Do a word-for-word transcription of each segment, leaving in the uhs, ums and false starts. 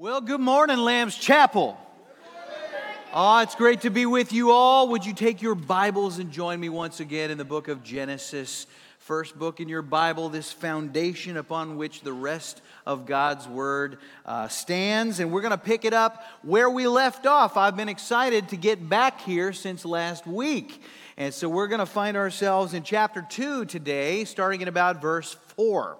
Well, good morning, Lamb's Chapel. Oh, it's great to be with you all. Would you take your Bibles and join me once again in the book of Genesis? First book in your Bible, this foundation upon which the rest of God's Word uh, stands. And we're going to pick it up where we left off. I've been excited to get back here since last week. And so we're going to find ourselves in chapter two today, starting at about verse four.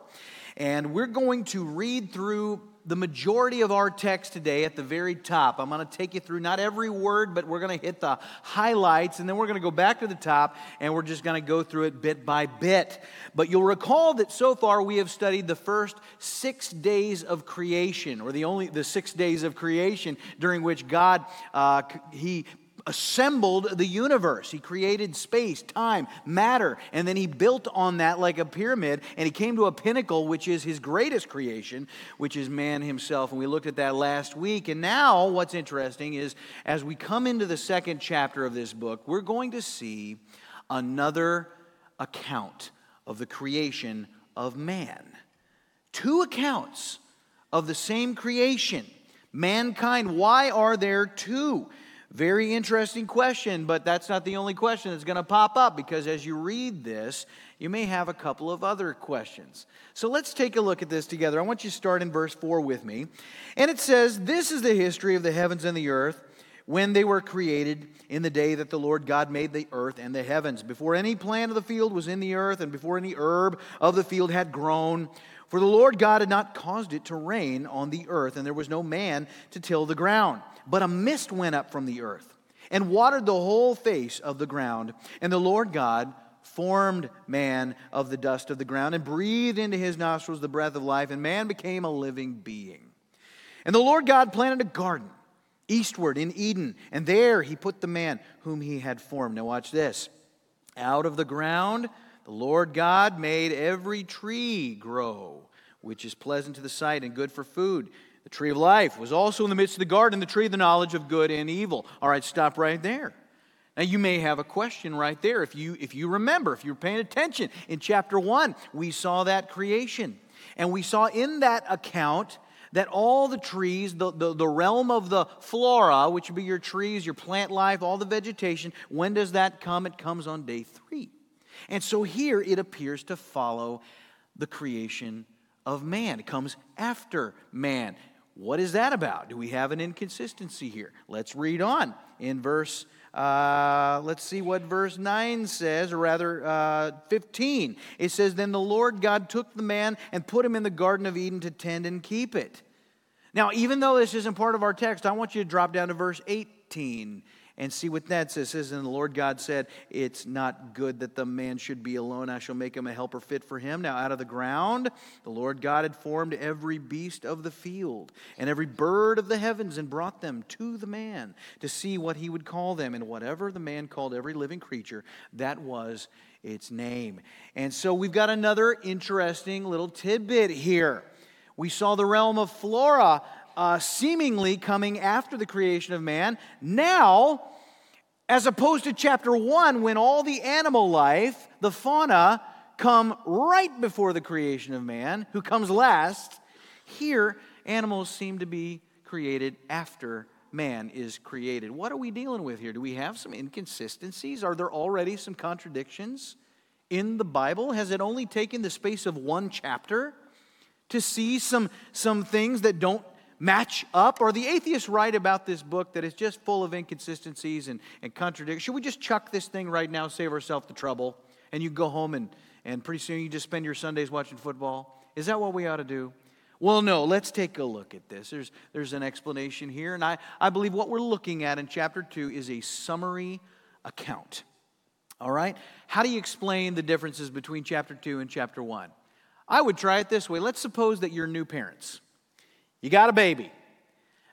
And we're going to read through the majority of our text today at the very top. I'm going to take you through not every word, but we're going to hit the highlights, and then we're going to go back to the top, and we're just going to go through it bit by bit. But you'll recall that so far we have studied the first six days of creation, or the only the six days of creation during which God, uh, He assembled the universe. He created space, time, matter, and then he built on that like a pyramid, and he came to a pinnacle, which is his greatest creation, which is man himself, and we looked at that last week. And now what's interesting is as we come into the second chapter of this book, we're going to see another account of the creation of man. Two accounts of the same creation. Mankind, why are there two? Very interesting question, but that's not the only question that's going to pop up, because as you read this, you may have a couple of other questions. So let's take a look at this together. I want you to start in verse four with me. And it says, "This is the history of the heavens and the earth when they were created in the day that the Lord God made the earth and the heavens, before any plant of the field was in the earth and before any herb of the field had grown. For the Lord God had not caused it to rain on the earth, and there was no man to till the ground. But a mist went up from the earth and watered the whole face of the ground. And the Lord God formed man of the dust of the ground and breathed into his nostrils the breath of life, and man became a living being. And the Lord God planted a garden eastward in Eden, and there he put the man whom he had formed." Now watch this. "Out of the ground the Lord God made every tree grow, which is pleasant to the sight and good for food. The tree of life was also in the midst of the garden, the tree of the knowledge of good and evil." All right, stop right there. Now, you may have a question right there. If you, if you remember, if you were paying attention, in chapter one, we saw that creation. And we saw in that account that all the trees, the, the, the realm of the flora, which would be your trees, your plant life, all the vegetation, when does that come? It comes on day three. And so here it appears to follow the creation of man. It comes after man. What is that about? Do we have an inconsistency here? Let's read on in verse, uh, let's see what verse nine says, or rather uh, fifteen. It says, "Then the Lord God took the man and put him in the Garden of Eden to tend and keep it." Now, even though this isn't part of our text, I want you to drop down to verse eighteen and see what that says. It says, "And the Lord God said, it's not good that the man should be alone. I shall make him a helper fit for him. Now out of the ground, the Lord God had formed every beast of the field and every bird of the heavens and brought them to the man to see what he would call them. And whatever the man called every living creature, that was its name." And so we've got another interesting little tidbit here. We saw the realm of flora Uh, seemingly coming after the creation of man. Now, as opposed to chapter one, when all the animal life, the fauna, come right before the creation of man, who comes last, here animals seem to be created after man is created. What are we dealing with here? Do we have some inconsistencies? Are there already some contradictions in the Bible? Has it only taken the space of one chapter to see some, some things that don't match up? Are the atheists right about this book, that it's just full of inconsistencies and, and contradictions? Should we just chuck this thing right now, save ourselves the trouble, and you go home and, and pretty soon you just spend your Sundays watching football? Is that what we ought to do? Well, no, let's take a look at this. There's, there's an explanation here, and I, I believe what we're looking at in chapter two is a summary account. All right? How do you explain the differences between chapter two and chapter one? I would try it this way. Let's suppose that you're new parents. You got a baby.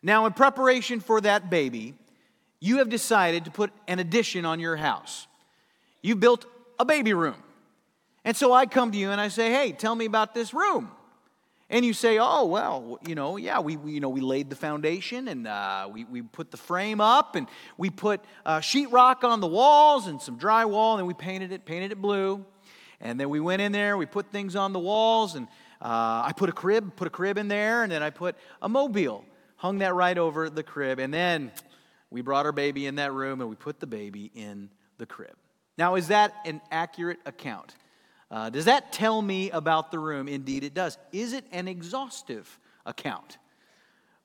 Now, in preparation for that baby, you have decided to put an addition on your house. You built a baby room. And so I come to you and I say, "Hey, tell me about this room." And you say, "Oh, well, you know, yeah, we, we you know, we laid the foundation and uh, we, we put the frame up and we put uh, sheetrock on the walls and some drywall, and then we painted it, painted it blue. And then we went in there, we put things on the walls, and Uh, I put a crib, put a crib in there, and then I put a mobile hung that right over the crib, and then we brought our baby in that room and we put the baby in the crib. Now, is that an accurate account? Uh, does that tell me about the room? Indeed, it does. Is it an exhaustive account?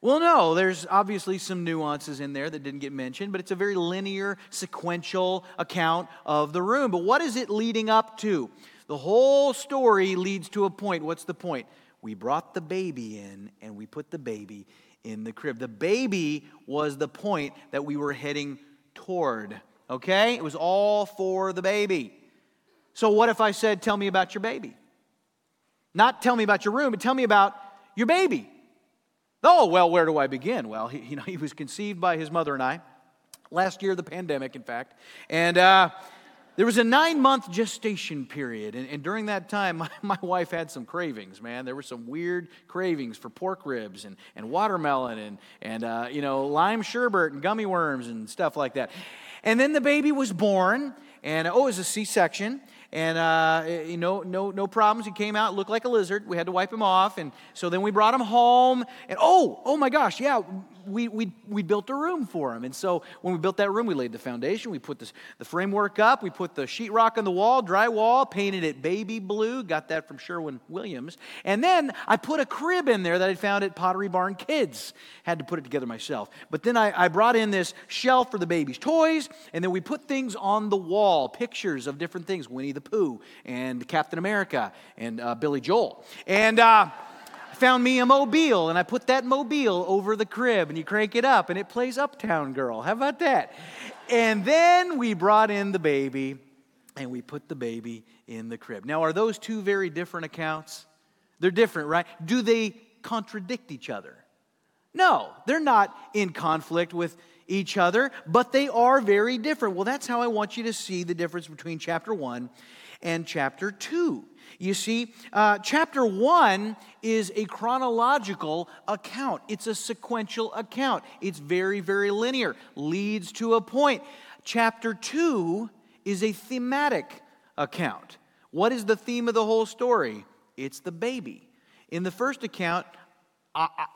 Well, no, there's obviously some nuances in there that didn't get mentioned, but it's a very linear, sequential account of the room. But what is it leading up to? The whole story leads to a point. What's the point? We brought the baby in and we put the baby in the crib. The baby was the point that we were heading toward, okay? It was all for the baby. So what if I said, tell me about your baby? Not tell me about your room, but tell me about your baby. Oh, well, where do I begin? Well, he, you know, he was conceived by his mother and I, last year, the pandemic, in fact. And uh, there was a nine-month gestation period. And, and during that time, my, my wife had some cravings, man. There were some weird cravings for pork ribs and, and watermelon and, and uh, you know, lime sherbet and gummy worms and stuff like that. And then the baby was born, and oh, it was a C-section. And, uh, you know, no no problems. He came out, looked like a lizard. We had to wipe him off. And so then we brought him home. And, oh, oh my gosh, yeah, we we we built a room for him. And so when we built that room, we laid the foundation. We put this, the framework up. We put the sheetrock on the wall, drywall, painted it baby blue. Got that from Sherwin-Williams. And then I put a crib in there that I found at Pottery Barn Kids. Had to put it together myself. But then I, I brought in this shelf for the baby's toys. And then we put things on the wall, pictures of different things. Winnie the Pooh and Captain America and uh, Billy Joel. And uh, I found me a mobile, and I put that mobile over the crib, and you crank it up, and it plays Uptown Girl. How about that? And then we brought in the baby, and we put the baby in the crib. Now, are those two very different accounts? They're different, right? Do they contradict each other? No, they're not in conflict with each other, but they are very different. Well, that's how I want you to see the difference between chapter one and chapter two. You see, uh, chapter one is a chronological account. It's a sequential account. It's very, very linear, leads to a point. Chapter two is a thematic account. What is the theme of the whole story? It's the baby. In the first account, I, I,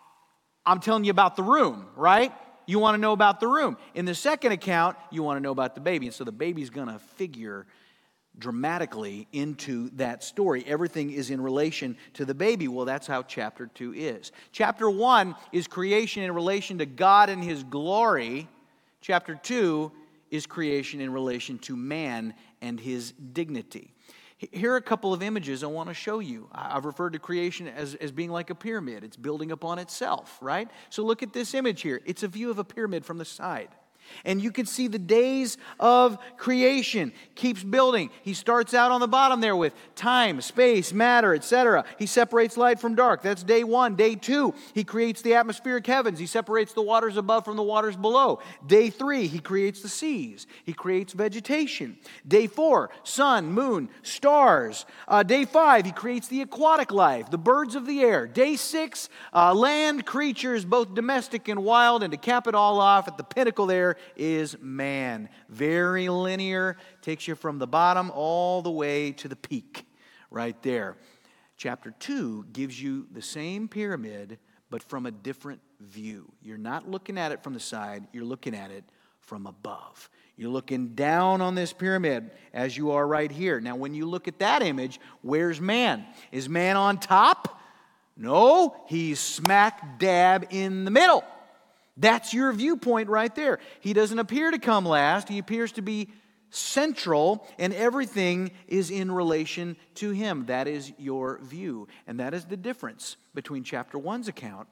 I'm telling you about the room, right? You want to know about the room. In the second account, you want to know about the baby. And so the baby's going to figure dramatically into that story. Everything is in relation to the baby. Well, that's how chapter two is. Chapter one is creation in relation to God and His glory. Chapter two is creation in relation to man and his dignity. Here are a couple of images I want to show you. I've referred to creation as, as being like a pyramid. It's building upon itself, right? So look at this image here. It's a view of a pyramid from the side. And you can see the days of creation. Keeps building. He starts out on the bottom there with time, space, matter, et cetera. He separates light from dark. That's day one. Day two, he creates the atmospheric heavens. He separates the waters above from the waters below. Day three, he creates the seas. He creates vegetation. Day four, sun, moon, stars. Uh, day five, he creates the aquatic life, the birds of the air. Day six, uh, land creatures, both domestic and wild. And to cap it all off, at the pinnacle there is man. Very linear, takes you from the bottom all the way to the peak right there. Chapter two gives you the same pyramid, but from a different view. You're not looking at it from the side, you're looking at it from above. You're looking down on this pyramid as you are right here. Now, when you look at that image, where's man? Is man on top? No, he's smack dab in the middle. That's your viewpoint right there. He doesn't appear to come last. He appears to be central, and everything is in relation to him. That is your view, and that is the difference between chapter one's account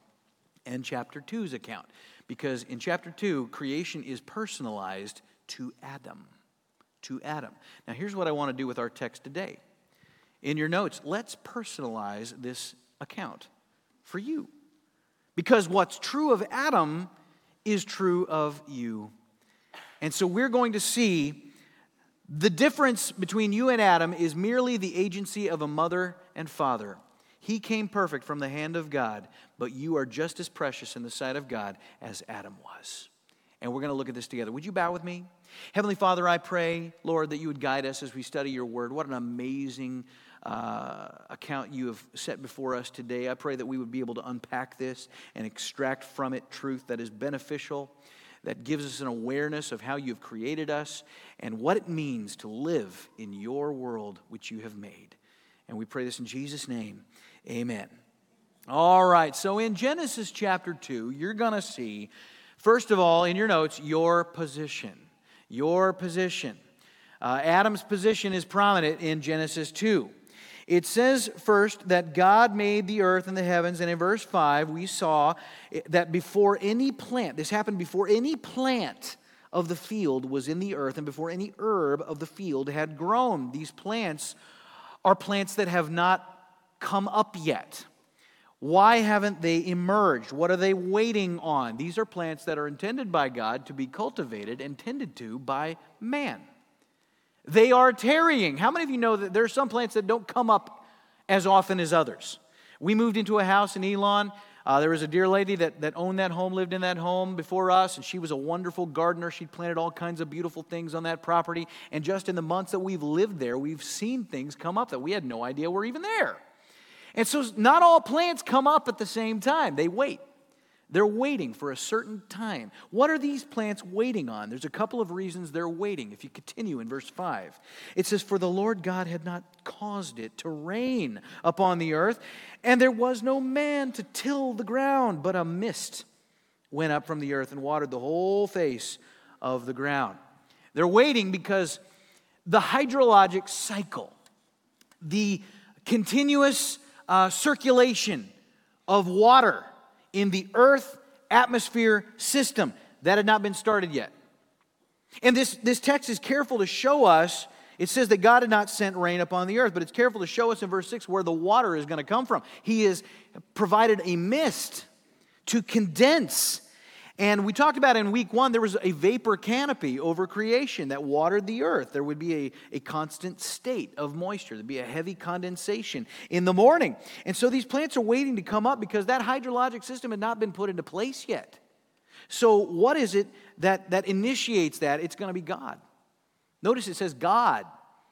and chapter two's account, because in chapter two, creation is personalized to Adam, to Adam. Now, here's what I want to do with our text today. In your notes, let's personalize this account for you. Because what's true of Adam is true of you. And so we're going to see the difference between you and Adam is merely the agency of a mother and father. He came perfect from the hand of God, but you are just as precious in the sight of God as Adam was. And we're going to look at this together. Would you bow with me? Heavenly Father, I pray, Lord, that you would guide us as we study your word. What an amazing uh, account you have set before us today. I pray that we would be able to unpack this and extract from it truth that is beneficial, that gives us an awareness of how you've created us and what it means to live in your world which you have made. And we pray this in Jesus' name. Amen. All right, so in Genesis chapter two, you're going to see, first of all, in your notes, your position. Your position. Uh, Adam's position is prominent in Genesis two. It says first that God made the earth and the heavens, and in verse five we saw that before any plant, this happened before any plant of the field was in the earth and before any herb of the field had grown. These plants are plants that have not come up yet. Why haven't they emerged? What are they waiting on? These are plants that are intended by God to be cultivated and tended to by man. They are tarrying. How many of you know that there are some plants that don't come up as often as others? We moved into a house in Elon. Uh, there was a dear lady that, that owned that home, lived in that home before us, and she was a wonderful gardener. She planted all kinds of beautiful things on that property. And just in the months that we've lived there, we've seen things come up that we had no idea were even there. And so not all plants come up at the same time. They wait. They're waiting for a certain time. What are these plants waiting on? There's a couple of reasons they're waiting. If you continue in verse five, it says, "For the Lord God had not caused it to rain upon the earth, and there was no man to till the ground, but a mist went up from the earth and watered the whole face of the ground." They're waiting because the hydrologic cycle, the continuous uh, circulation of water in the earth atmosphere system, that had not been started yet. And this, this text is careful to show us, it says that God had not sent rain upon the earth, but it's careful to show us in verse six where the water is going to come from. He has provided a mist to condense. And we talked about in week one, there was a vapor canopy over creation that watered the earth. There would be a, a constant state of moisture. There'd be a heavy condensation in the morning. And so these plants are waiting to come up because that hydrologic system had not been put into place yet. So what is it that, that initiates that? It's going to be God. Notice it says God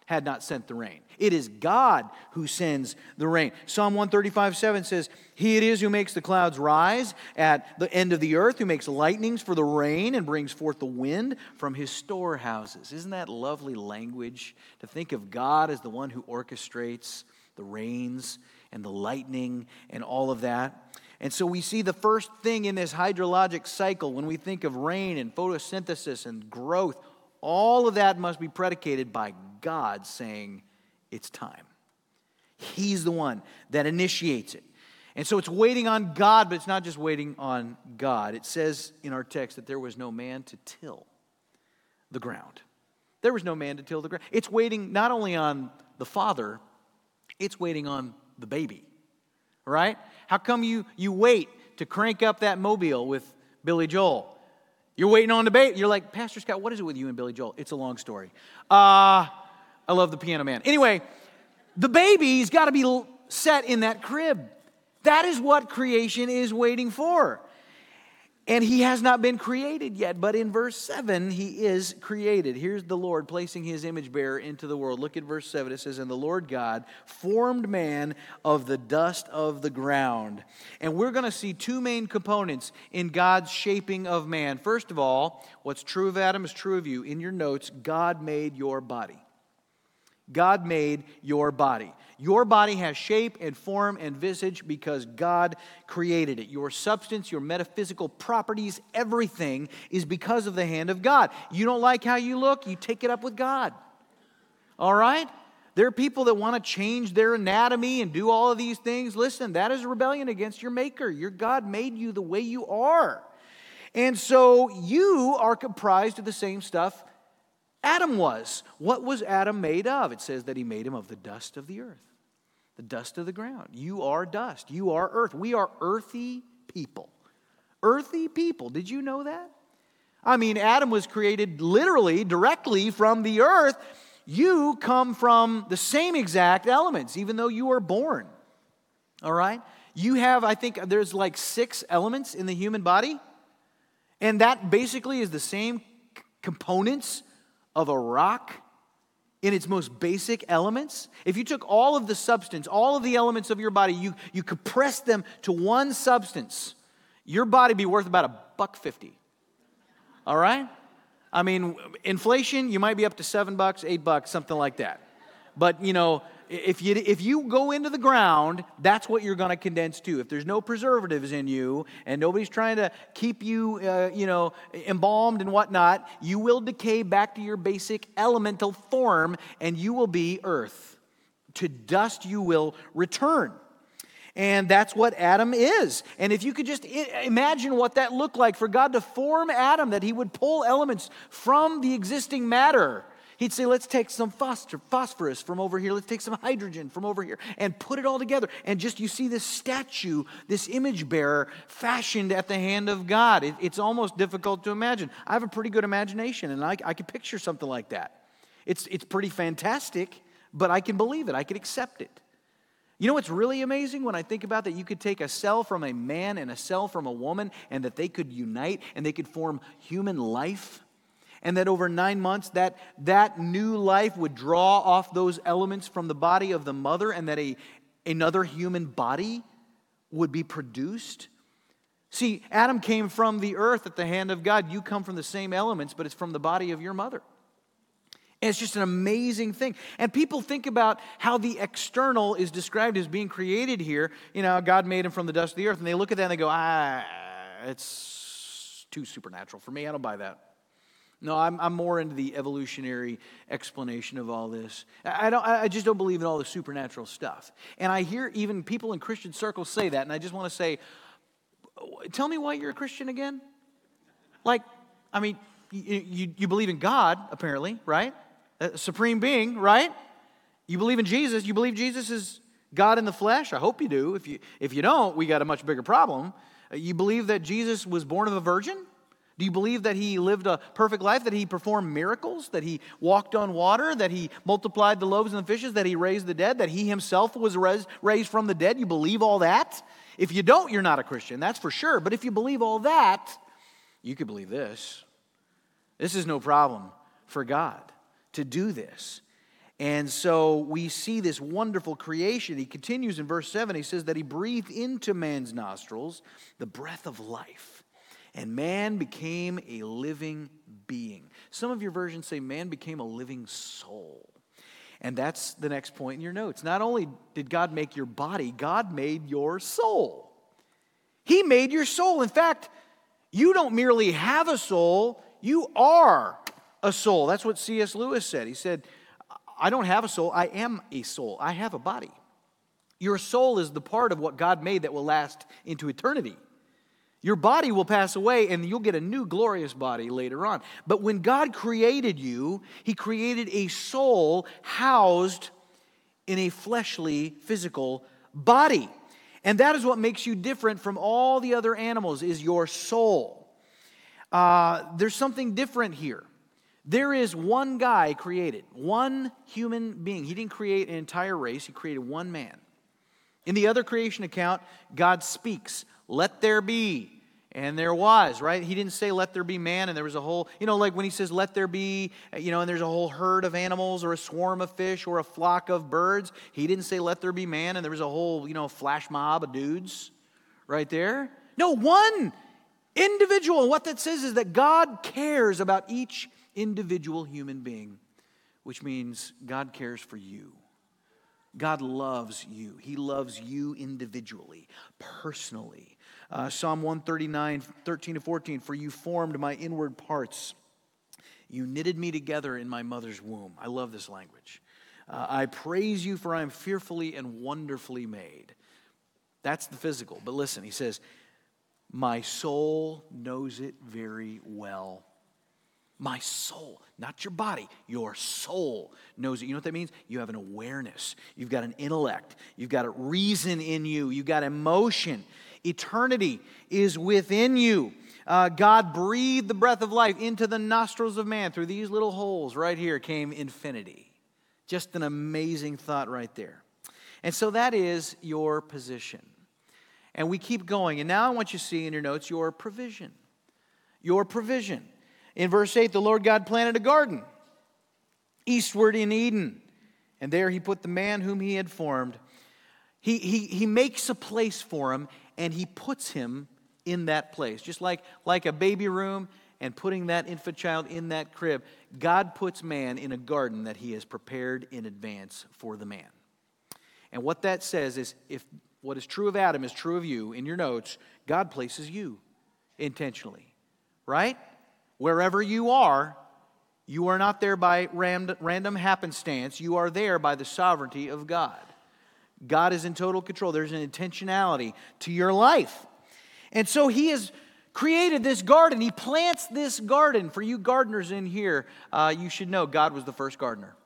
had not sent the rain. It is God who sends the rain. Psalm one thirty-five, seven says, "He it is who makes the clouds rise at the end of the earth, who makes lightnings for the rain and brings forth the wind from his storehouses." Isn't that lovely language to think of God as the one who orchestrates the rains and the lightning and all of that? And so we see the first thing in this hydrologic cycle when we think of rain and photosynthesis and growth, all of that must be predicated by God saying, "It's time." He's the one that initiates it. And so it's waiting on God, but it's not just waiting on God. It says in our text that there was no man to till the ground. There was no man to till the ground. It's waiting not only on the Father, it's waiting on the baby, right? How come you, you wait to crank up that mobile with Billy Joel? You're waiting on the baby. You're like, "Pastor Scott, what is it with you and Billy Joel?" It's a long story. Uh, I love the piano man. Anyway, the baby's got to be set in that crib. That is what creation is waiting for. And he has not been created yet, but in verse seven, he is created. Here's the Lord placing his image bearer into the world. Look at verse seven. It says, "And the Lord God formed man of the dust of the ground." And we're going to see two main components in God's shaping of man. First of all, what's true of Adam is true of you. In your notes, God made your body. God made your body. Your body has shape and form and visage because God created it. Your substance, your metaphysical properties, everything is because of the hand of God. You don't like how you look, you take it up with God. All right? There are people that want to change their anatomy and do all of these things. Listen, that is a rebellion against your maker. Your God made you the way you are. And so you are comprised of the same stuff Adam was. What was Adam made of? It says that he made him of the dust of the earth, the dust of the ground. You are dust. You are earth. We are earthy people. Earthy people. Did you know that? I mean, Adam was created literally, directly from the earth. You come from the same exact elements, even though you were born. All right? You have, I think, there's like six elements in the human body, and that basically is the same components of a rock in its most basic elements, if you took all of the substance, all of the elements of your body, you, you compressed them to one substance, your body would be worth about a buck fifty. All right? I mean, inflation, you might be up to seven bucks, eight bucks, something like that. But, you know, if you if you go into the ground, that's what you're going to condense to. If there's no preservatives in you and nobody's trying to keep you, uh, you know, embalmed and whatnot, you will decay back to your basic elemental form and you will be earth. To dust you will return. And that's what Adam is. And if you could just imagine what that looked like for God to form Adam, that he would pull elements from the existing matter. He'd say, let's take some phosphorus from over here. Let's take some hydrogen from over here and put it all together. And just you see this statue, this image bearer fashioned at the hand of God. It, it's almost difficult to imagine. I have a pretty good imagination, and I, I can picture something like that. It's, it's pretty fantastic, but I can believe it. I can accept it. You know what's really amazing when I think about that? You could take a cell from a man and a cell from a woman, and that they could unite and they could form human life. And that over nine months, that, that new life would draw off those elements from the body of the mother, and that a, another human body would be produced. See, Adam came from the earth at the hand of God. You come from the same elements, but it's from the body of your mother. And it's just an amazing thing. And people think about how the external is described as being created here. You know, God made him from the dust of the earth. And they look at that and they go, ah, it's too supernatural for me. I don't buy that. No, I'm, I'm more into the evolutionary explanation of all this. I don't. I just don't believe in all the supernatural stuff. And I hear even people in Christian circles say that, and I just want to say, tell me why you're a Christian again? Like, I mean, you, you, you believe in God, apparently, right? A supreme being, right? You believe in Jesus. You believe Jesus is God in the flesh? I hope you do. If you if you don't, we got a much bigger problem. You believe that Jesus was born of a virgin? Do you believe that he lived a perfect life, that he performed miracles, that he walked on water, that he multiplied the loaves and the fishes, that he raised the dead, that he himself was res- raised from the dead? You believe all that? If you don't, you're not a Christian, that's for sure. But if you believe all that, you could believe this. This is no problem for God to do this. And so we see this wonderful creation. He continues in verse seven. He says that he breathed into man's nostrils the breath of life. And man became a living being. Some of your versions say man became a living soul. And that's the next point in your notes. Not only did God make your body, God made your soul. He made your soul. In fact, you don't merely have a soul, you are a soul. That's what C S Lewis said. He said, I don't have a soul, I am a soul. I have a body. Your soul is the part of what God made that will last into eternity. Your body will pass away and you'll get a new glorious body later on. But when God created you, he created a soul housed in a fleshly, physical body. And that is what makes you different from all the other animals, is your soul. Uh, there's something different here. There is one guy created, one human being. He didn't create an entire race, he created one man. In the other creation account, God speaks, let there be, and there was, right? He didn't say let there be man, and there was a whole, you know, like when he says let there be, you know, and there's a whole herd of animals or a swarm of fish or a flock of birds. He didn't say let there be man, and there was a whole, you know, flash mob of dudes right there. No, one individual. What that says is that God cares about each individual human being, which means God cares for you. God loves you. He loves you individually, personally. Uh, Psalm one thirty-nine, thirteen to fourteen, for you formed my inward parts. You knitted me together in my mother's womb. I love this language. Uh, I praise you, for I am fearfully and wonderfully made. That's the physical. But listen, he says, my soul knows it very well. My soul, not your body, your soul knows it. You know what that means? You have an awareness. You've got an intellect. You've got a reason in you. You've got emotion. Eternity is within you. Uh, God breathed the breath of life into the nostrils of man. Through these little holes right here came infinity. Just an amazing thought right there. And so that is your position. And we keep going. And now I want you to see in your notes your provision. Your provision. In verse eight, the Lord God planted a garden. eastward in Eden. And there he put the man whom he had formed. He, he, he makes a place for him, and he puts him in that place. Just like, like a baby room and putting that infant child in that crib, God puts man in a garden that he has prepared in advance for the man. And what that says is, if what is true of Adam is true of you, in your notes, God places you intentionally, right? Wherever you are, you are not there by random happenstance. You are there by the sovereignty of God. God is in total control. There's an intentionality to your life. And so he has created this garden. He plants this garden. For you gardeners in here, uh, you should know God was the first gardener.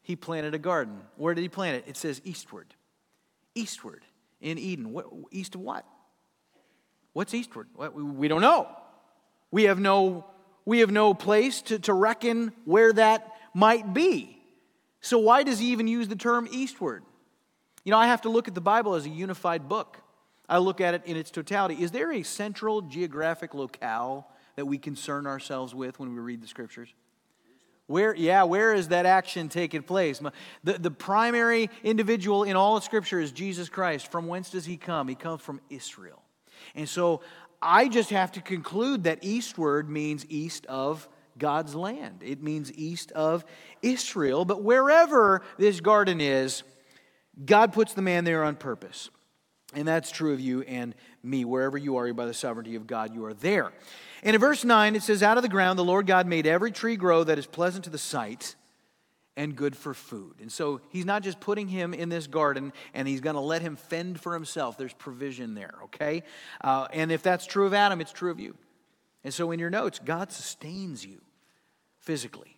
He planted a garden. Where did he plant it? It says eastward. Eastward in Eden. What, east of what? What's eastward? What, we don't know. We have no, we have no place to, to reckon where that might be. So why does he even use the term eastward? You know, I have to look at the Bible as a unified book. I look at it in its totality. Is there a central geographic locale that we concern ourselves with when we read the Scriptures? Where, yeah, where is that action taking place? The, the primary individual in all of Scripture is Jesus Christ. From whence does he come? He comes from Israel. And so I just have to conclude that eastward means east of God's land. It means east of Israel. But wherever this garden is, God puts the man there on purpose. And that's true of you and me. Wherever you are, by the sovereignty of God, you are there. And in verse nine, it says, out of the ground the Lord God made every tree grow that is pleasant to the sight and good for food. And so he's not just putting him in this garden and he's going to let him fend for himself. There's provision there, okay? Uh, and if that's true of Adam, it's true of you. And so in your notes, God sustains you physically.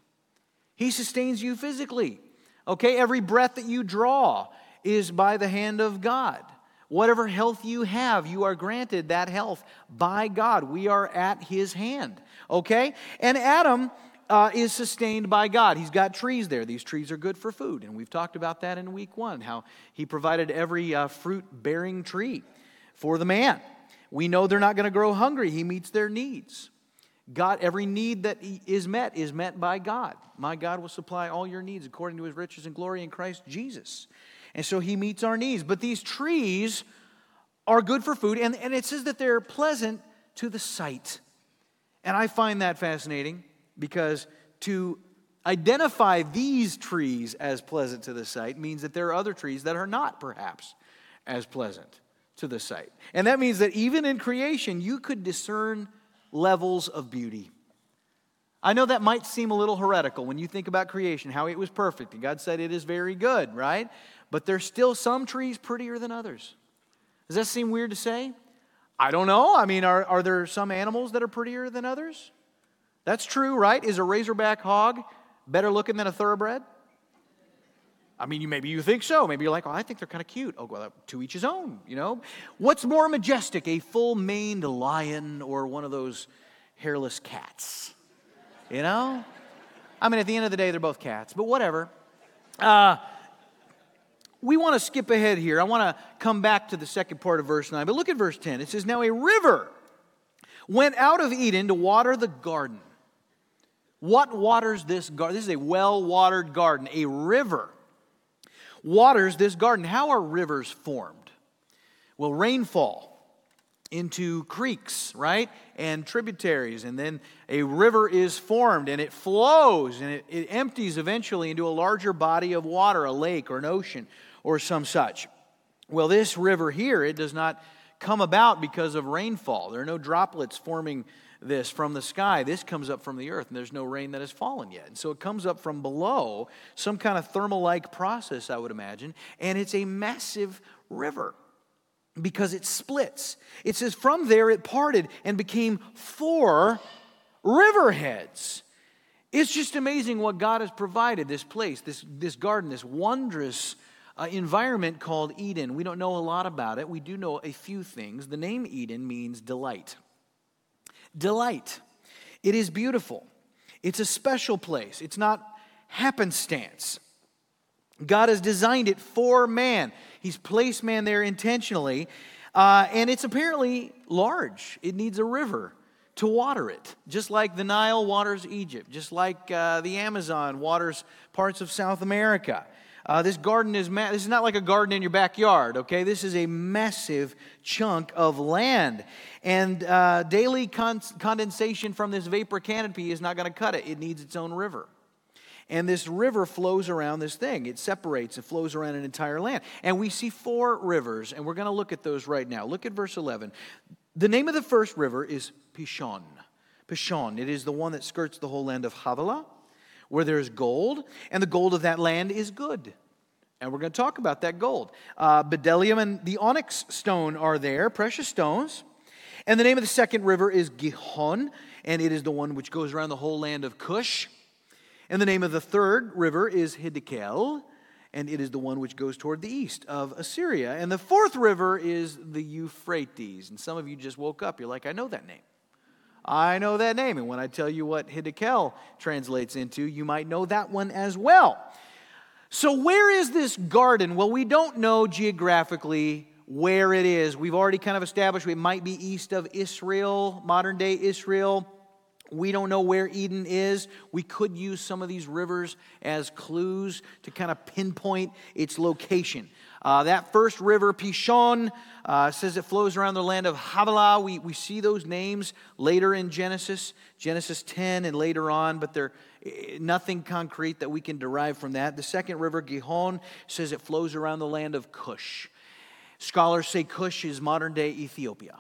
He sustains you physically, okay? Every breath that you draw is by the hand of God. Whatever health you have, you are granted that health by God. We are at his hand, okay? And Adam uh, is sustained by God. He's got trees there. These trees are good for food, and we've talked about that in week one, how he provided every uh, fruit-bearing tree for the man. We know they're not going to grow hungry. He meets their needs. God, every need that is met is met by God. My God will supply all your needs according to his riches and glory in Christ Jesus. And so he meets our needs. But these trees are good for food. And, and it says that they're pleasant to the sight. And I find that fascinating, because to identify these trees as pleasant to the sight means that there are other trees that are not perhaps as pleasant to the sight. And that means that even in creation, you could discern levels of beauty. I know that might seem a little heretical when you think about creation, how it was perfect. And God said it is very good, right? But there's still some trees prettier than others. Does that seem weird to say? I don't know. I mean, are, are there some animals that are prettier than others? That's true, right? Is a razorback hog better looking than a thoroughbred? I mean, you, maybe you think so. Maybe you're like, oh, I think they're kind of cute. Oh, well, to each his own, you know? What's more majestic, a full-maned lion or one of those hairless cats? You know? I mean, at the end of the day, they're both cats, but whatever. Uh... We want to skip ahead here. I want to come back to the second part of verse nine. But look at verse ten. It says, now a river went out of Eden to water the garden. What waters this garden? This is a well-watered garden. A river waters this garden. How are rivers formed? Well, rainfall into creeks, right? And tributaries. And then a river is formed and it flows and it, it empties eventually into a larger body of water, a lake or an ocean, or some such. Well, this river here, it does not come about because of rainfall. There are no droplets forming this from the sky. This comes up from the earth, and there's no rain that has fallen yet. And so it comes up from below, some kind of thermal-like process, I would imagine, and it's a massive river because it splits. It says, from there it parted and became four riverheads. It's just amazing what God has provided, this place, this, this garden, this wondrous Uh, environment called Eden. We don't know a lot about it. We do know a few things. The name Eden means delight. Delight. It is beautiful. It's a special place. It's not happenstance. God has designed it for man. He's placed man there intentionally. Uh, and it's apparently large. It needs a river to water it, just like the Nile waters Egypt, just like uh, the Amazon waters parts of South America. Uh, this garden is ma- this is not like a garden in your backyard, okay? This is a massive chunk of land. And uh, daily con- condensation from this vapor canopy is not going to cut it. It needs its own river. And this river flows around this thing. It separates. It flows around an entire land. And we see four rivers, and we're going to look at those right now. Look at verse eleven. The name of the first river is Pishon. Pishon. It is the one that skirts the whole land of Havilah, where there is gold, and the gold of that land is good. And we're going to talk about that gold. Uh, Bdellium and the onyx stone are there, precious stones. And the name of the second river is Gihon, and it is the one which goes around the whole land of Cush. And the name of the third river is Hiddekel, and it is the one which goes toward the east of Assyria. And the fourth river is the Euphrates. And some of you just woke up. You're like, I know that name. I know that name. And when I tell you what Hiddekel translates into, you might know that one as well. So where is this garden? Well, we don't know geographically where it is. We've already kind of established it might be east of Israel, modern-day Israel. We don't know where Eden is. We could use some of these rivers as clues to kind of pinpoint its location. Uh, that first river, Pishon, uh, says it flows around the land of Havilah. We, we see those names later in Genesis, Genesis ten and later on, but they're nothing concrete that we can derive from that. The second river, Gihon, says it flows around the land of Cush. Scholars say Cush is modern-day Ethiopia.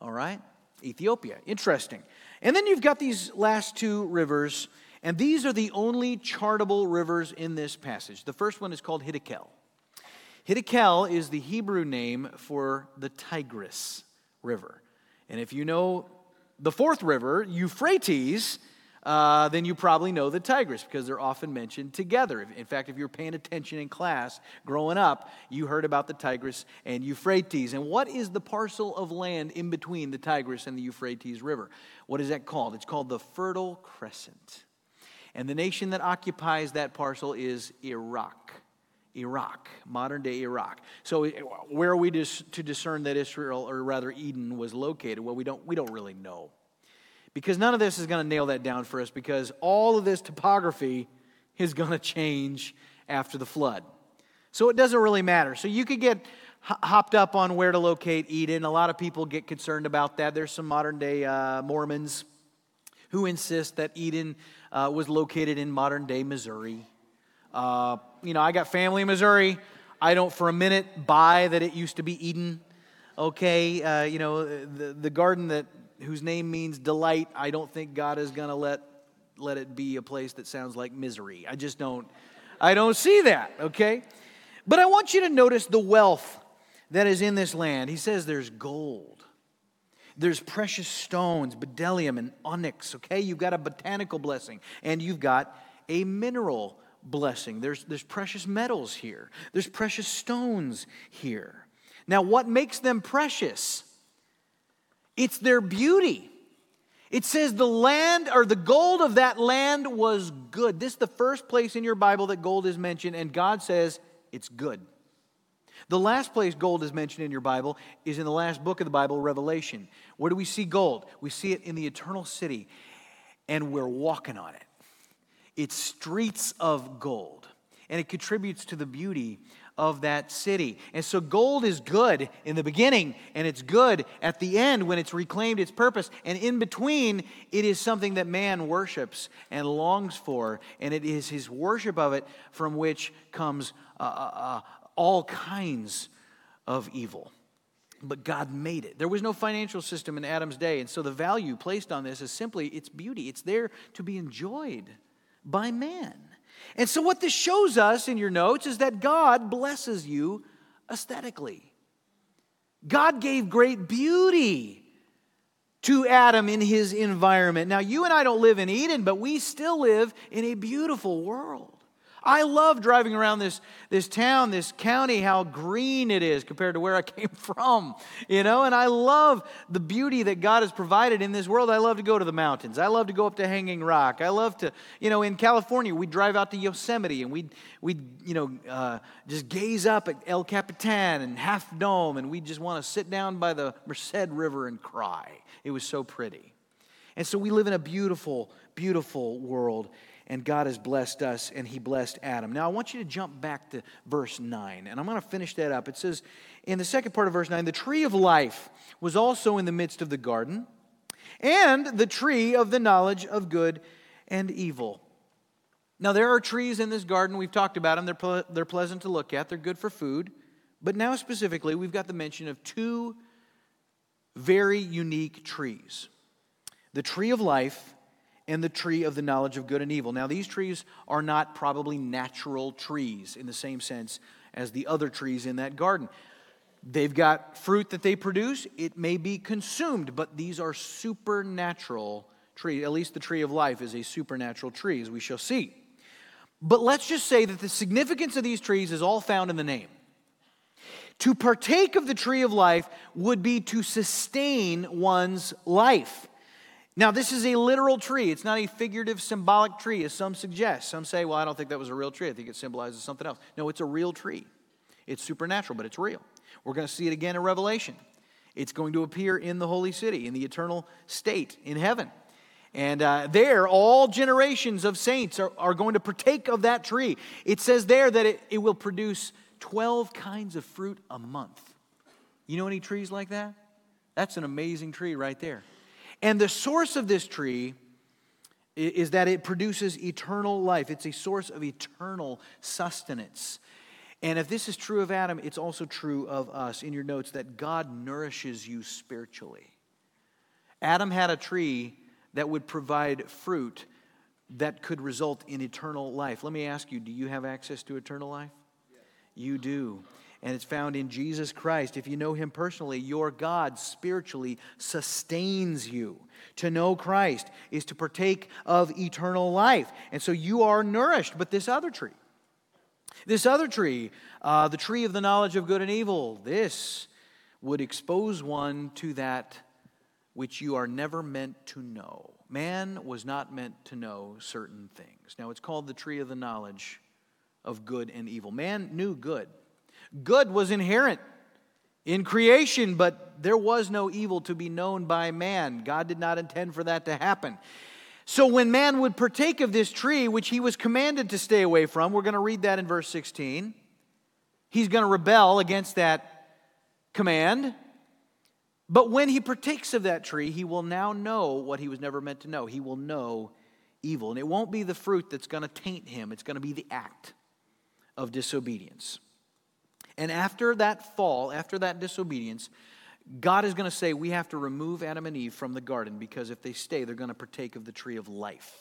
All right? Ethiopia. Interesting. And then you've got these last two rivers, and these are the only chartable rivers in this passage. The first one is called Hiddekel. Hiddekel is the Hebrew name for the Tigris River. And if you know the fourth river, Euphrates, uh, then you probably know the Tigris because they're often mentioned together. In fact, if you were paying attention in class growing up, you heard about the Tigris and Euphrates. And what is the parcel of land in between the Tigris and the Euphrates River? What is that called? It's called the Fertile Crescent. And the nation that occupies that parcel is Iraq. Iraq, modern-day Iraq. So where are we to discern that Israel, or rather Eden, was located? Well, we don't, we don't really know. Because none of this is going to nail that down for us, because all of this topography is going to change after the flood. So it doesn't really matter. So you could get hopped up on where to locate Eden. A lot of people get concerned about that. There's some modern-day uh, Mormons who insist that Eden uh, was located in modern-day Missouri. Uh, you know, I got family in Missouri. I don't for a minute buy that it used to be Eden. Okay, uh, you know, the, the garden that whose name means delight, I don't think God is going to let let it be a place that sounds like misery. I just don't, I don't see that, okay? But I want you to notice the wealth that is in this land. He says there's gold. There's precious stones, bdellium and onyx, okay? You've got a botanical blessing, and you've got a mineral blessing. There's, there's precious metals here. There's precious stones here. Now, what makes them precious? It's their beauty. It says the land or the gold of that land was good. This is the first place in your Bible that gold is mentioned, and God says it's good. The last place gold is mentioned in your Bible is in the last book of the Bible, Revelation. Where do we see gold? We see it in the eternal city, and we're walking on it. It's streets of gold, and it contributes to the beauty of that city. And so gold is good in the beginning, and it's good at the end when it's reclaimed its purpose. And in between, it is something that man worships and longs for, and it is his worship of it from which comes uh, uh, all kinds of evil. But God made it. There was no financial system in Adam's day, and so the value placed on this is simply its beauty. It's there to be enjoyed by man. And so what this shows us in your notes is that God blesses you aesthetically. God gave great beauty to Adam in his environment. Now, you and I don't live in Eden, but we still live in a beautiful world. I love driving around this, this town, this county, how green it is compared to where I came from, you know, and I love the beauty that God has provided in this world. I love to go to the mountains. I love to go up to Hanging Rock. I love to, you know, in California, we drive out to Yosemite and we'd, we'd you know, uh, just gaze up at El Capitan and Half Dome, and we just want to sit down by the Merced River and cry. It was so pretty. And so we live in a beautiful, beautiful world, and God has blessed us, and he blessed Adam. Now, I want you to jump back to verse nine, and I'm going to finish that up. It says, in the second part of verse nine, the tree of life was also in the midst of the garden, and the tree of the knowledge of good and evil. Now, there are trees in this garden. We've talked about them. They're ple- they're pleasant to look at. They're good for food. But now specifically, we've got the mention of two very unique trees. The tree of life and the tree of the knowledge of good and evil. Now, these trees are not probably natural trees in the same sense as the other trees in that garden. They've got fruit that they produce. It may be consumed, but these are supernatural trees. At least the tree of life is a supernatural tree, as we shall see. But let's just say that the significance of these trees is all found in the name. To partake of the tree of life would be to sustain one's life. Now, this is a literal tree. It's not a figurative, symbolic tree, as some suggest. Some say, well, I don't think that was a real tree. I think it symbolizes something else. No, it's a real tree. It's supernatural, but it's real. We're going to see it again in Revelation. It's going to appear in the holy city, in the eternal state, in heaven. And uh, there, all generations of saints are, are going to partake of that tree. It says there that it, it will produce twelve kinds of fruit a month. You know any trees like that? That's an amazing tree right there. And the source of this tree is, is that it produces eternal life. It's a source of eternal sustenance. And if this is true of Adam, it's also true of us. In your notes, that God nourishes you spiritually. Adam had a tree that would provide fruit that could result in eternal life. Let me ask you, do you have access to eternal life? Yes. You do. And it's found in Jesus Christ. If you know him personally, your God spiritually sustains you. To know Christ is to partake of eternal life. And so you are nourished. But this other tree, This other tree, uh, the tree of the knowledge of good and evil, this would expose one to that which you are never meant to know. Man was not meant to know certain things. Now, it's called the tree of the knowledge of good and evil. Man knew good. Good was inherent in creation, but there was no evil to be known by man. God did not intend for that to happen. So when man would partake of this tree, which he was commanded to stay away from, we're going to read that in verse sixteen. He's going to rebel against that command. But when he partakes of that tree, he will now know what he was never meant to know. He will know evil. And it won't be the fruit that's going to taint him. It's going to be the act of disobedience. And after that fall, after that disobedience, God is going to say we have to remove Adam and Eve from the garden, because if they stay, they're going to partake of the tree of life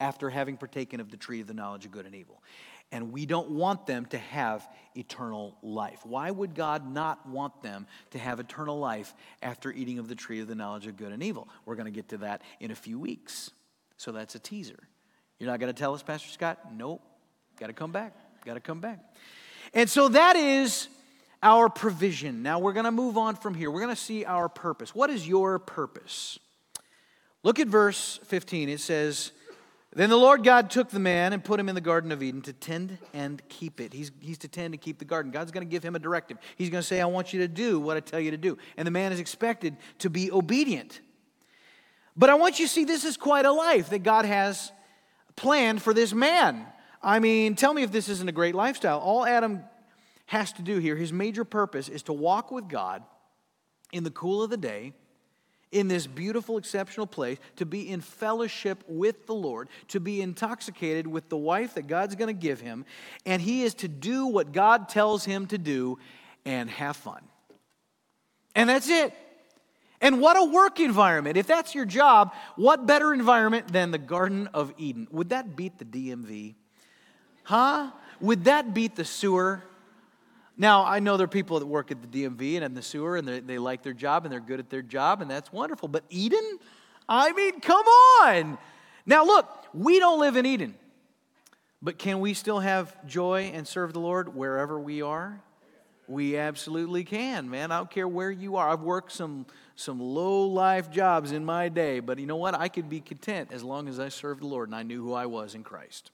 after having partaken of the tree of the knowledge of good and evil. And we don't want them to have eternal life. Why would God not want them to have eternal life after eating of the tree of the knowledge of good and evil? We're going to get to that in a few weeks. So that's a teaser. You're not going to tell us, Pastor Scott? Nope. Got to come back. Got to come back. And so that is our provision. Now we're going to move on from here. We're going to see our purpose. What is your purpose? Look at verse fifteen. It says, then the Lord God took the man and put him in the Garden of Eden to tend and keep it. He's, he's to tend and keep the garden. God's going to give him a directive. He's going to say, I want you to do what I tell you to do. And the man is expected to be obedient. But I want you to see this is quite a life that God has planned for this man. I mean, tell me if this isn't a great lifestyle. All Adam has to do here, his major purpose is to walk with God in the cool of the day, in this beautiful, exceptional place, to be in fellowship with the Lord, to be intoxicated with the wife that God's going to give him, and he is to do what God tells him to do and have fun. And that's it. And what a work environment. If that's your job, what better environment than the Garden of Eden? Would that beat the D M V? Huh? Would that beat the sewer? Now, I know there are people that work at the D M V and in the sewer, and they, they like their job, and they're good at their job, and that's wonderful. But Eden? I mean, come on! Now, look, we don't live in Eden. But can we still have joy and serve the Lord wherever we are? We absolutely can, man. I don't care where you are. I've worked some, some low-life jobs in my day, but you know what? I could be content as long as I served the Lord and I knew who I was in Christ.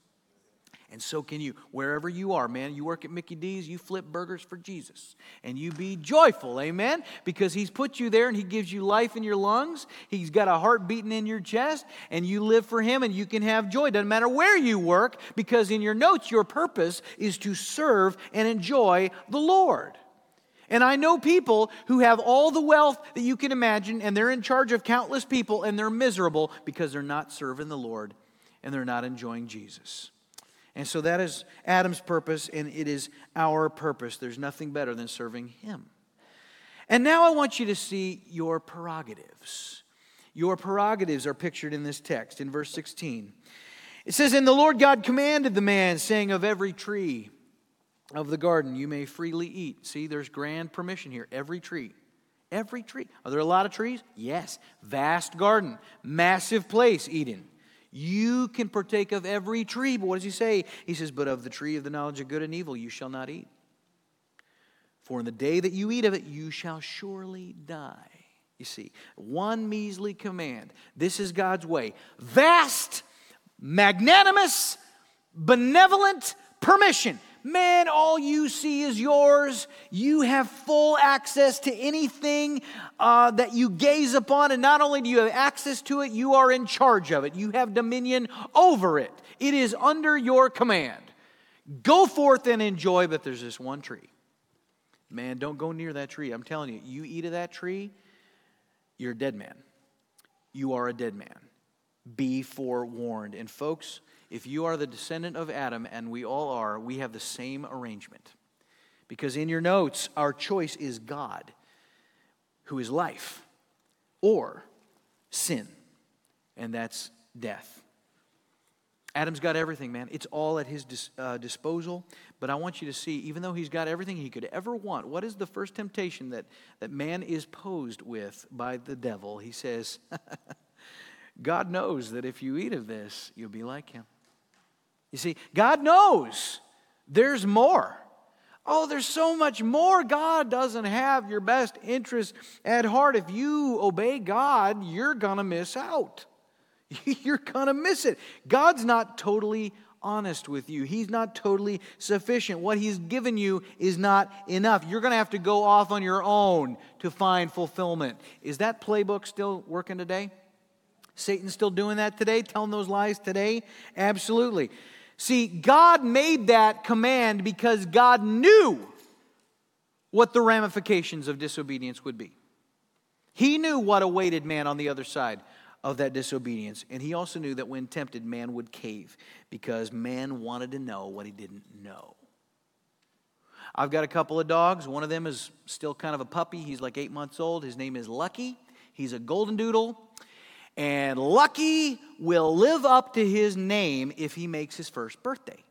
And so can you. Wherever you are, man, you work at Mickey D's, you flip burgers for Jesus. And you be joyful, amen? Because he's put you there and he gives you life in your lungs. He's got a heart beating in your chest. And you live for him and you can have joy. Doesn't matter where you work, because in your notes, your purpose is to serve and enjoy the Lord. And I know people who have all the wealth that you can imagine, and they're in charge of countless people, and they're miserable because they're not serving the Lord and they're not enjoying Jesus. And so that is Adam's purpose, and it is our purpose. There's nothing better than serving him. And now I want you to see your prerogatives. Your prerogatives are pictured in this text in verse sixteen. It says, "And the Lord God commanded the man, saying, of every tree of the garden you may freely eat." See, there's grand permission here. Every tree. Every tree. Are there a lot of trees? Yes. Vast garden. Massive place, Eden. You can partake of every tree. But what does he say? He says, "But of the tree of the knowledge of good and evil you shall not eat. For in the day that you eat of it, you shall surely die." You see, one measly command. This is God's way. Vast, magnanimous, benevolent permission. Man, all you see is yours. You have full access to anything uh, that you gaze upon. And not only do you have access to it, you are in charge of it. You have dominion over it. It is under your command. Go forth and enjoy, but there's this one tree. Man, don't go near that tree. I'm telling you, you eat of that tree, you're a dead man. You are a dead man. Be forewarned. And folks, if you are the descendant of Adam, and we all are, we have the same arrangement. Because in your notes, our choice is God, who is life, or sin, and that's death. Adam's got everything, man. It's all at his dis- uh, disposal. But I want you to see, even though he's got everything he could ever want, what is the first temptation that, that man is posed with by the devil? He says, God knows that if you eat of this, you'll be like him. You see, God knows there's more. Oh, there's so much more. God doesn't have your best interest at heart. If you obey God, you're going to miss out. You're going to miss it. God's not totally honest with you. He's not totally sufficient. What he's given you is not enough. You're going to have to go off on your own to find fulfillment. Is that playbook still working today? Satan's still doing that today, telling those lies today? Absolutely. See, God made that command because God knew what the ramifications of disobedience would be. He knew what awaited man on the other side of that disobedience. And he also knew that when tempted, man would cave because man wanted to know what he didn't know. I've got a couple of dogs. One of them is still kind of a puppy. He's like eight months old. His name is Lucky. He's a golden doodle. And Lucky will live up to his name if he makes his first birthday.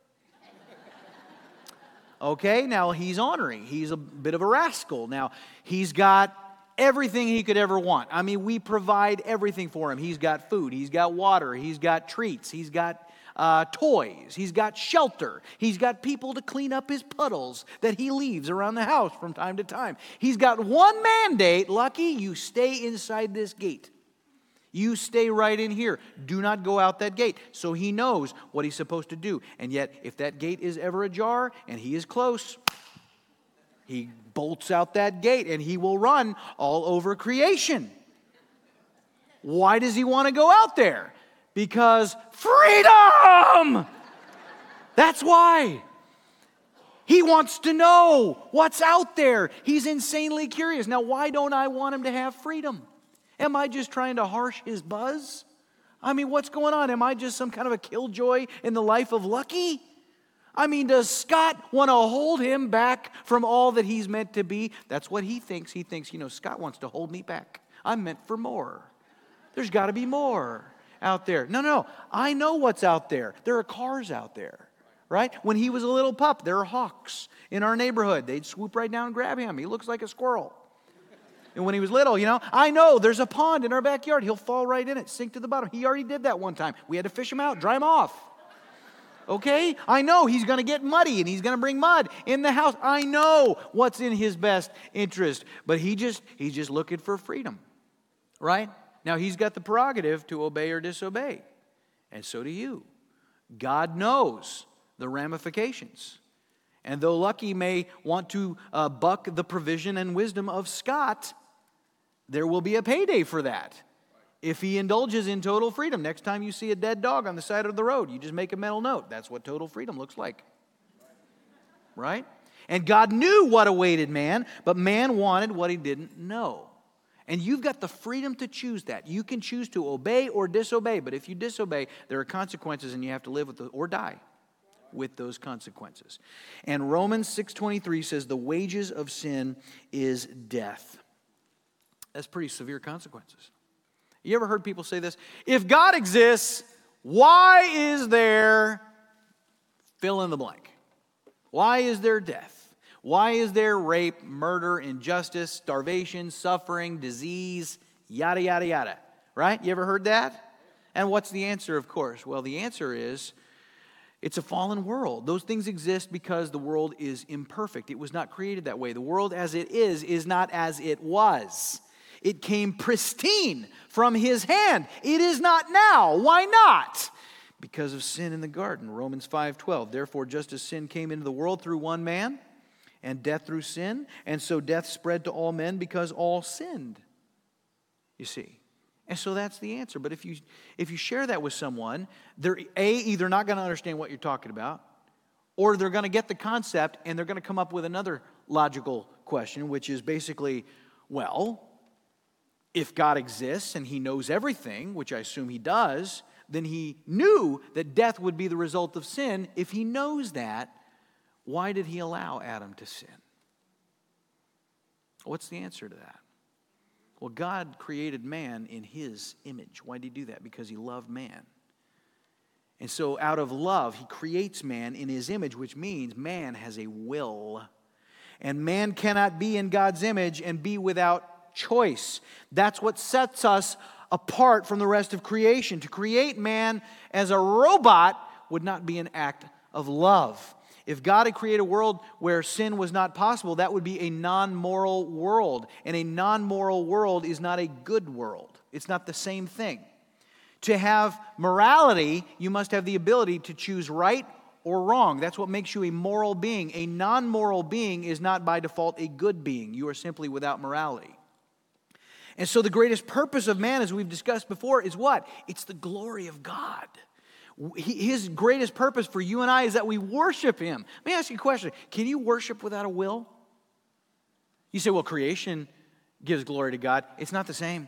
Okay, now he's ornery. He's a bit of a rascal. Now, he's got everything he could ever want. I mean, we provide everything for him. He's got food. He's got water. He's got treats. He's got uh, toys. He's got shelter. He's got people to clean up his puddles that he leaves around the house from time to time. He's got one mandate. Lucky, you stay inside this gate. You stay right in here. Do not go out that gate. So he knows what he's supposed to do. And yet, if that gate is ever ajar and he is close, he bolts out that gate and he will run all over creation. Why does he want to go out there? Because freedom! That's why. He wants to know what's out there. He's insanely curious. Now, why don't I want him to have freedom? Am I just trying to harsh his buzz? I mean, what's going on? Am I just some kind of a killjoy in the life of Lucky? I mean, does Scott want to hold him back from all that he's meant to be? That's what he thinks. He thinks, you know, Scott wants to hold me back. I'm meant for more. There's got to be more out there. No, no, no. I know what's out there. There are cars out there, right? When he was a little pup, there are hawks in our neighborhood. They'd swoop right down and grab him. He looks like a squirrel. And when he was little, you know, I know there's a pond in our backyard. He'll fall right in it, sink to the bottom. He already did that one time. We had to fish him out, dry him off. Okay? I know he's going to get muddy and he's going to bring mud in the house. I know what's in his best interest. But he just, he's just looking for freedom, right? Now, he's got the prerogative to obey or disobey. And so do you. God knows the ramifications. And though Lucky may want to uh, buck the provision and wisdom of Scott, there will be a payday for that if he indulges in total freedom. Next time you see a dead dog on the side of the road, you just make a mental note. That's what total freedom looks like. Right? And God knew what awaited man, but man wanted what he didn't know. And you've got the freedom to choose that. You can choose to obey or disobey, but if you disobey, there are consequences, and you have to live with those, or die with those consequences. And Romans six twenty-three says, the wages of sin is death. That's pretty severe consequences. You ever heard people say this? If God exists, why is there fill in the blank? Why is there death? Why is there rape, murder, injustice, starvation, suffering, disease, yada, yada, yada? Right? You ever heard that? And what's the answer, of course? Well, the answer is it's a fallen world. Those things exist because the world is imperfect. It was not created that way. The world as it is is not as it was. It came pristine from his hand. It is not now. Why not? Because of sin in the garden. Romans five twelve. Therefore, just as sin came into the world through one man, and death through sin, and so death spread to all men because all sinned. You see. And so that's the answer. But if you if you share that with someone, they're A, either not going to understand what you're talking about, or they're going to get the concept, and they're going to come up with another logical question, which is basically, well, if God exists and he knows everything, which I assume he does, then he knew that death would be the result of sin. If he knows that, why did he allow Adam to sin? What's the answer to that? Well, God created man in his image. Why did he do that? Because he loved man. And so out of love, he creates man in his image, which means man has a will. And man cannot be in God's image and be without choice. That's what sets us apart from the rest of creation. To create man as a robot would not be an act of love. If God had created a world where sin was not possible, that would be a non-moral world. And a non-moral world is not a good world. It's not the same thing. To have morality, you must have the ability to choose right or wrong. That's what makes you a moral being. A non-moral being is not by default a good being. You are simply without morality. And so the greatest purpose of man, as we've discussed before, is what? It's the glory of God. His greatest purpose for you and I is that we worship him. Let me ask you a question. Can you worship without a will? You say, well, creation gives glory to God. It's not the same.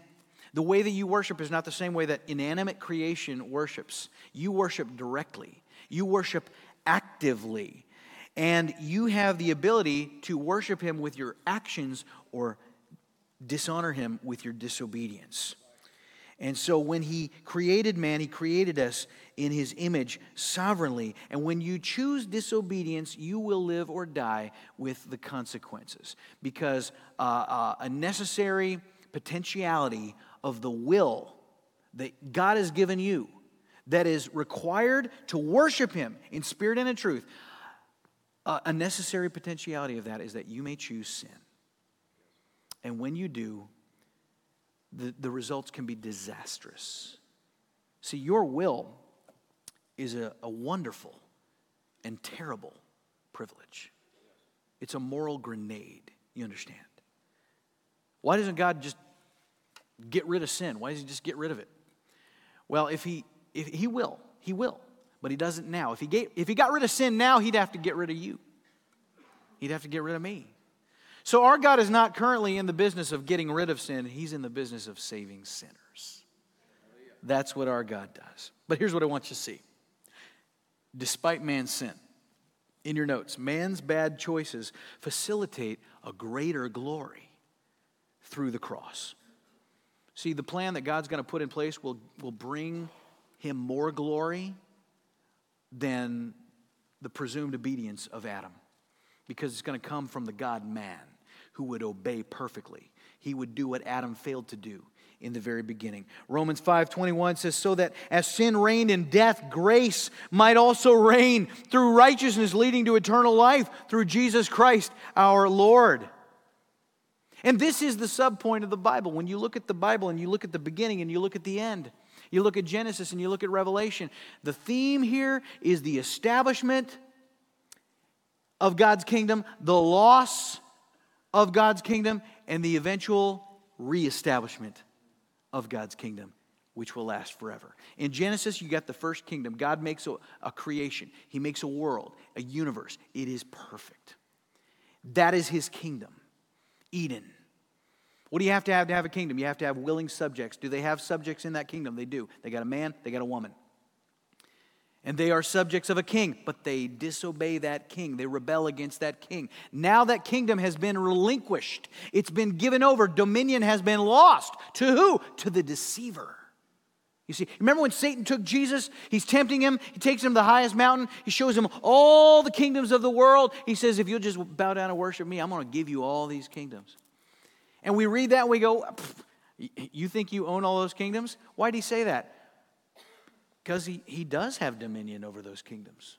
The way that you worship is not the same way that inanimate creation worships. You worship directly. You worship actively. And you have the ability to worship him with your actions or dishonor him with your disobedience. And so when he created man, he created us in his image sovereignly. And when you choose disobedience, you will live or die with the consequences. Because uh, uh, a necessary potentiality of the will that God has given you that is required to worship him in spirit and in truth, uh, a necessary potentiality of that is that you may choose sin. And when you do, The, the results can be disastrous. See, your will is a, a wonderful and terrible privilege. It's a moral grenade, you understand? Why doesn't God just get rid of sin? Why does he just get rid of it? Well, if he if he will, he will, but he doesn't now. If he gave, if he got rid of sin now, he'd have to get rid of you. He'd have to get rid of me. So our God is not currently in the business of getting rid of sin. He's in the business of saving sinners. That's what our God does. But here's what I want you to see. Despite man's sin, in your notes, man's bad choices facilitate a greater glory through the cross. See, the plan that God's going to put in place will, will bring him more glory than the presumed obedience of Adam. Because it's going to come from the God-man who would obey perfectly. He would do what Adam failed to do in the very beginning. Romans five twenty-one says, so that as sin reigned in death, grace might also reign through righteousness leading to eternal life through Jesus Christ our Lord. And this is the subpoint of the Bible. When you look at the Bible and you look at the beginning and you look at the end, You look at Genesis and you look at Revelation. The theme here is the establishment of God's kingdom, the loss of God's kingdom, and the eventual reestablishment of God's kingdom, which will last forever. In Genesis, you got the first kingdom. God makes a, a creation. He makes a world, a universe. It is perfect. That is his kingdom, Eden. What do you have to have to have a kingdom? You have to have willing subjects. Do they have subjects in that kingdom? They do. They got a man, they got a woman. And they are subjects of a king, but they disobey that king. They rebel against that king. Now that kingdom has been relinquished. It's been given over. Dominion has been lost. To who? To the deceiver. You see, remember when Satan took Jesus? He's tempting him. He takes him to the highest mountain. He shows him all the kingdoms of the world. He says, if you'll just bow down and worship me, I'm going to give you all these kingdoms. And we read that and we go, you think you own all those kingdoms? Why did he say that? Because he, he does have dominion over those kingdoms.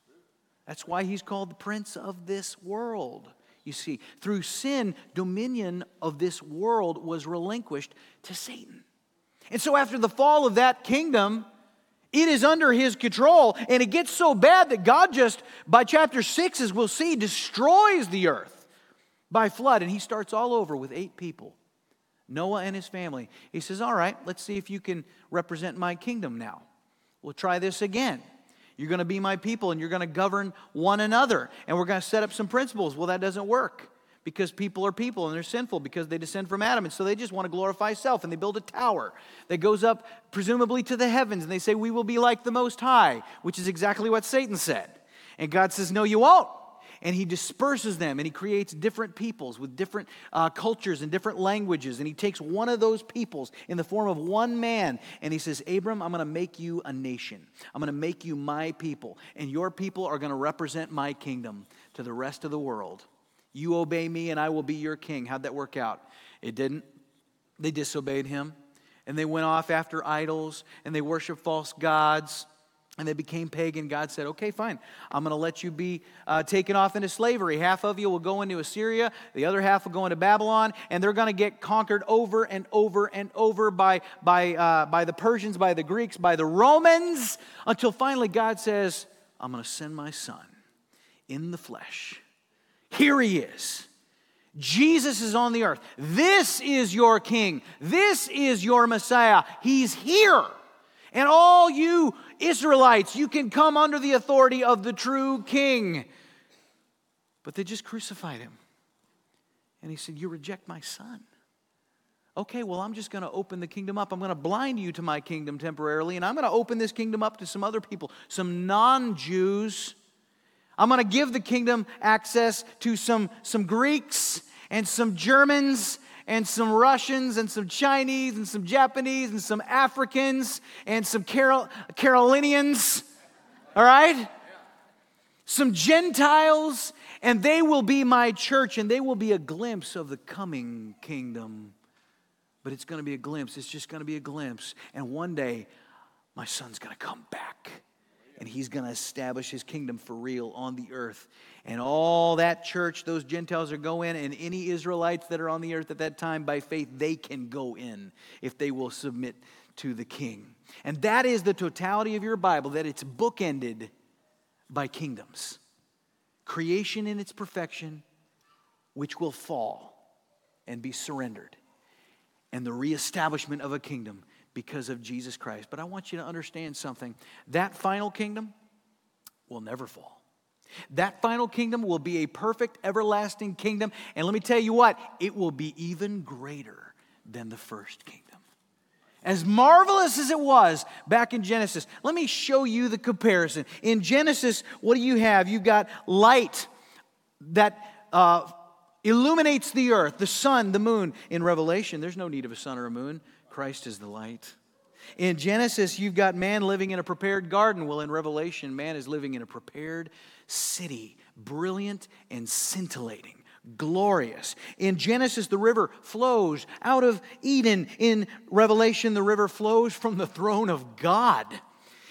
That's why he's called the prince of this world. You see, through sin, dominion of this world was relinquished to Satan. And so after the fall of that kingdom, it is under his control, and it gets so bad that God just, by chapter six, as we'll see, destroys the earth by flood, and he starts all over with eight people, Noah and his family. He says, all right, let's see if you can represent my kingdom now. We'll try this again. You're going to be my people, and you're going to govern one another, and we're going to set up some principles. Well, that doesn't work. Because people are people and they're sinful because they descend from Adam. And so they just want to glorify self. And they build a tower that goes up presumably to the heavens. And they say, we will be like the Most High, which is exactly what Satan said. And God says, no, you won't. And he disperses them, and he creates different peoples with different uh, cultures and different languages. And he takes one of those peoples in the form of one man, and he says, Abram, I'm going to make you a nation. I'm going to make you my people. And your people are going to represent my kingdom to the rest of the world. You obey me and I will be your king. How'd that work out? It didn't. They disobeyed him. And they went off after idols. And they worshiped false gods. And they became pagan. God said, okay, fine. I'm going to let you be uh, taken off into slavery. Half of you will go into Assyria. The other half will go into Babylon. And they're going to get conquered over and over and over by, by, uh, by the Persians, by the Greeks, by the Romans. Until finally God says, I'm going to send my son in the flesh. Here he is. Jesus is on the earth. This is your king. This is your Messiah. He's here. And all you Israelites, you can come under the authority of the true king. But they just crucified him. And he said, you reject my son. Okay, well, I'm just going to open the kingdom up. I'm going to blind you to my kingdom temporarily. And I'm going to open this kingdom up to some other people, some non-Jews. I'm going to give the kingdom access to some, some Greeks and some Germans and some Russians and some Chinese and some Japanese and some Africans and some Carol, Carolinians, all right? Some Gentiles, and they will be my church, and they will be a glimpse of the coming kingdom. But it's going to be a glimpse. It's just going to be a glimpse. And one day, my son's going to come back. And he's going to establish his kingdom for real on the earth. And all that church, those Gentiles are going, and any Israelites that are on the earth at that time, by faith, they can go in if they will submit to the king. And that is the totality of your Bible, that it's bookended by kingdoms. Creation in its perfection, which will fall and be surrendered. And the reestablishment of a kingdom because of Jesus Christ. But I want you to understand something. That final kingdom will never fall. That final kingdom will be a perfect, everlasting kingdom. And let me tell you what, it will be even greater than the first kingdom. As marvelous as it was back in Genesis, let me show you the comparison. In Genesis, what do you have? You've got light that uh, illuminates the earth, the sun, the moon. In Revelation, there's no need of a sun or a moon. Christ is the light. In Genesis, you've got man living in a prepared garden. Well, in Revelation, man is living in a prepared city, brilliant and scintillating, glorious. In Genesis, the river flows out of Eden. In Revelation, the river flows from the throne of God.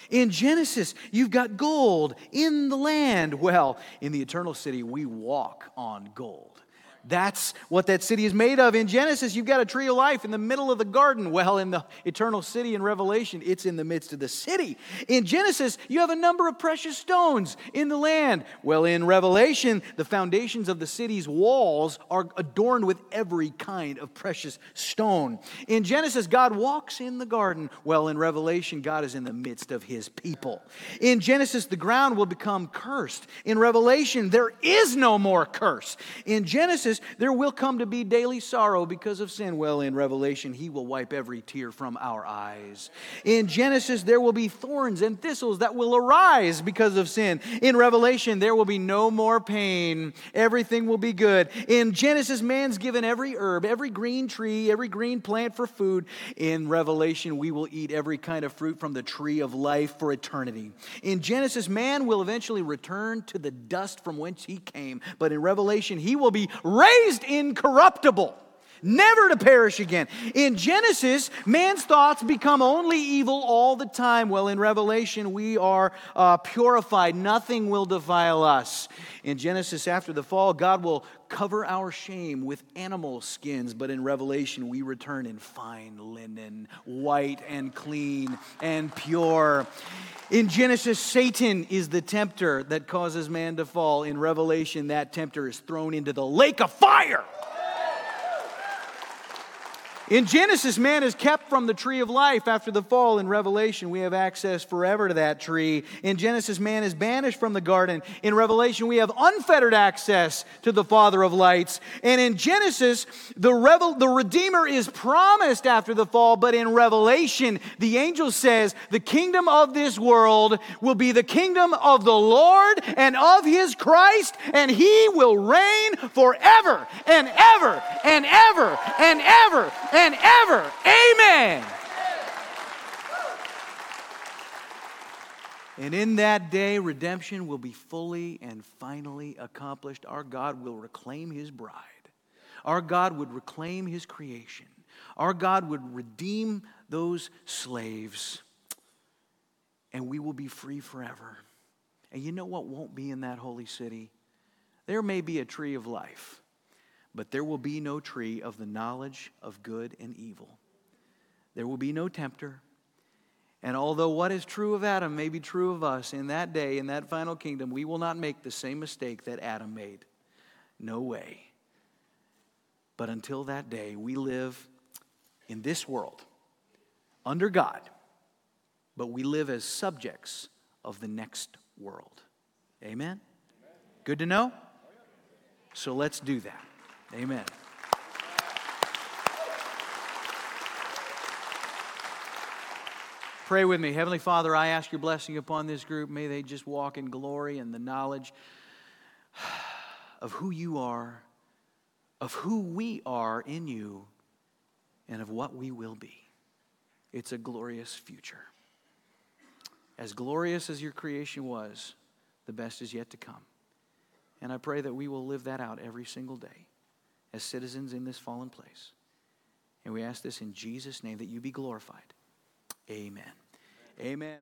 In Genesis, you've got gold in the land. Well, in the eternal city, we walk on gold. That's what that city is made of. In Genesis, you've got a tree of life in the middle of the garden. Well, in the eternal city in Revelation, it's in the midst of the city. In Genesis, you have a number of precious stones in the land. Well, in Revelation, the foundations of the city's walls are adorned with every kind of precious stone. In Genesis, God walks in the garden. Well, in Revelation, God is in the midst of his people. In Genesis, the ground will become cursed. In Revelation, there is no more curse. In Genesis, there will come to be daily sorrow because of sin. Well, in Revelation, he will wipe every tear from our eyes. In Genesis, there will be thorns and thistles that will arise because of sin. In Revelation, there will be no more pain. Everything will be good. In Genesis, man's given every herb, every green tree, every green plant for food. In Revelation, we will eat every kind of fruit from the tree of life for eternity. In Genesis, man will eventually return to the dust from whence he came. But in Revelation, he will be raised. Raised incorruptible, never to perish again. In Genesis, man's thoughts become only evil all the time. Well, in Revelation, we are uh, purified. Nothing will defile us. In Genesis, after the fall, God will cover our shame with animal skins. But in Revelation, we return in fine linen, white and clean and pure. In Genesis, Satan is the tempter that causes man to fall. In Revelation, that tempter is thrown into the lake of fire. In Genesis, man is kept from the tree of life after the fall. In Revelation, we have access forever to that tree. In Genesis, man is banished from the garden. In Revelation, we have unfettered access to the Father of lights. And in Genesis, the, revel- the Redeemer is promised after the fall. But in Revelation, the angel says, the kingdom of this world will be the kingdom of the Lord and of his Christ, and he will reign forever and ever and ever and ever. And ever. Amen. And in that day, redemption will be fully and finally accomplished. Our God will reclaim his bride. Our God would reclaim his creation. Our God would redeem those slaves. And we will be free forever. And you know what won't be in that holy city? There may be a tree of life, but there will be no tree of the knowledge of good and evil. There will be no tempter. And although what is true of Adam may be true of us, in that day, in that final kingdom, we will not make the same mistake that Adam made. No way. But until that day, we live in this world under God, but we live as subjects of the next world. Amen? Good to know? So let's do that. Amen. Pray with me. Heavenly Father, I ask your blessing upon this group. May they just walk in glory and the knowledge of who you are, of who we are in you, and of what we will be. It's a glorious future. As glorious as your creation was, the best is yet to come. And I pray that we will live that out every single day as citizens in this fallen place. And we ask this in Jesus' name, that you be glorified. Amen. Amen. Amen.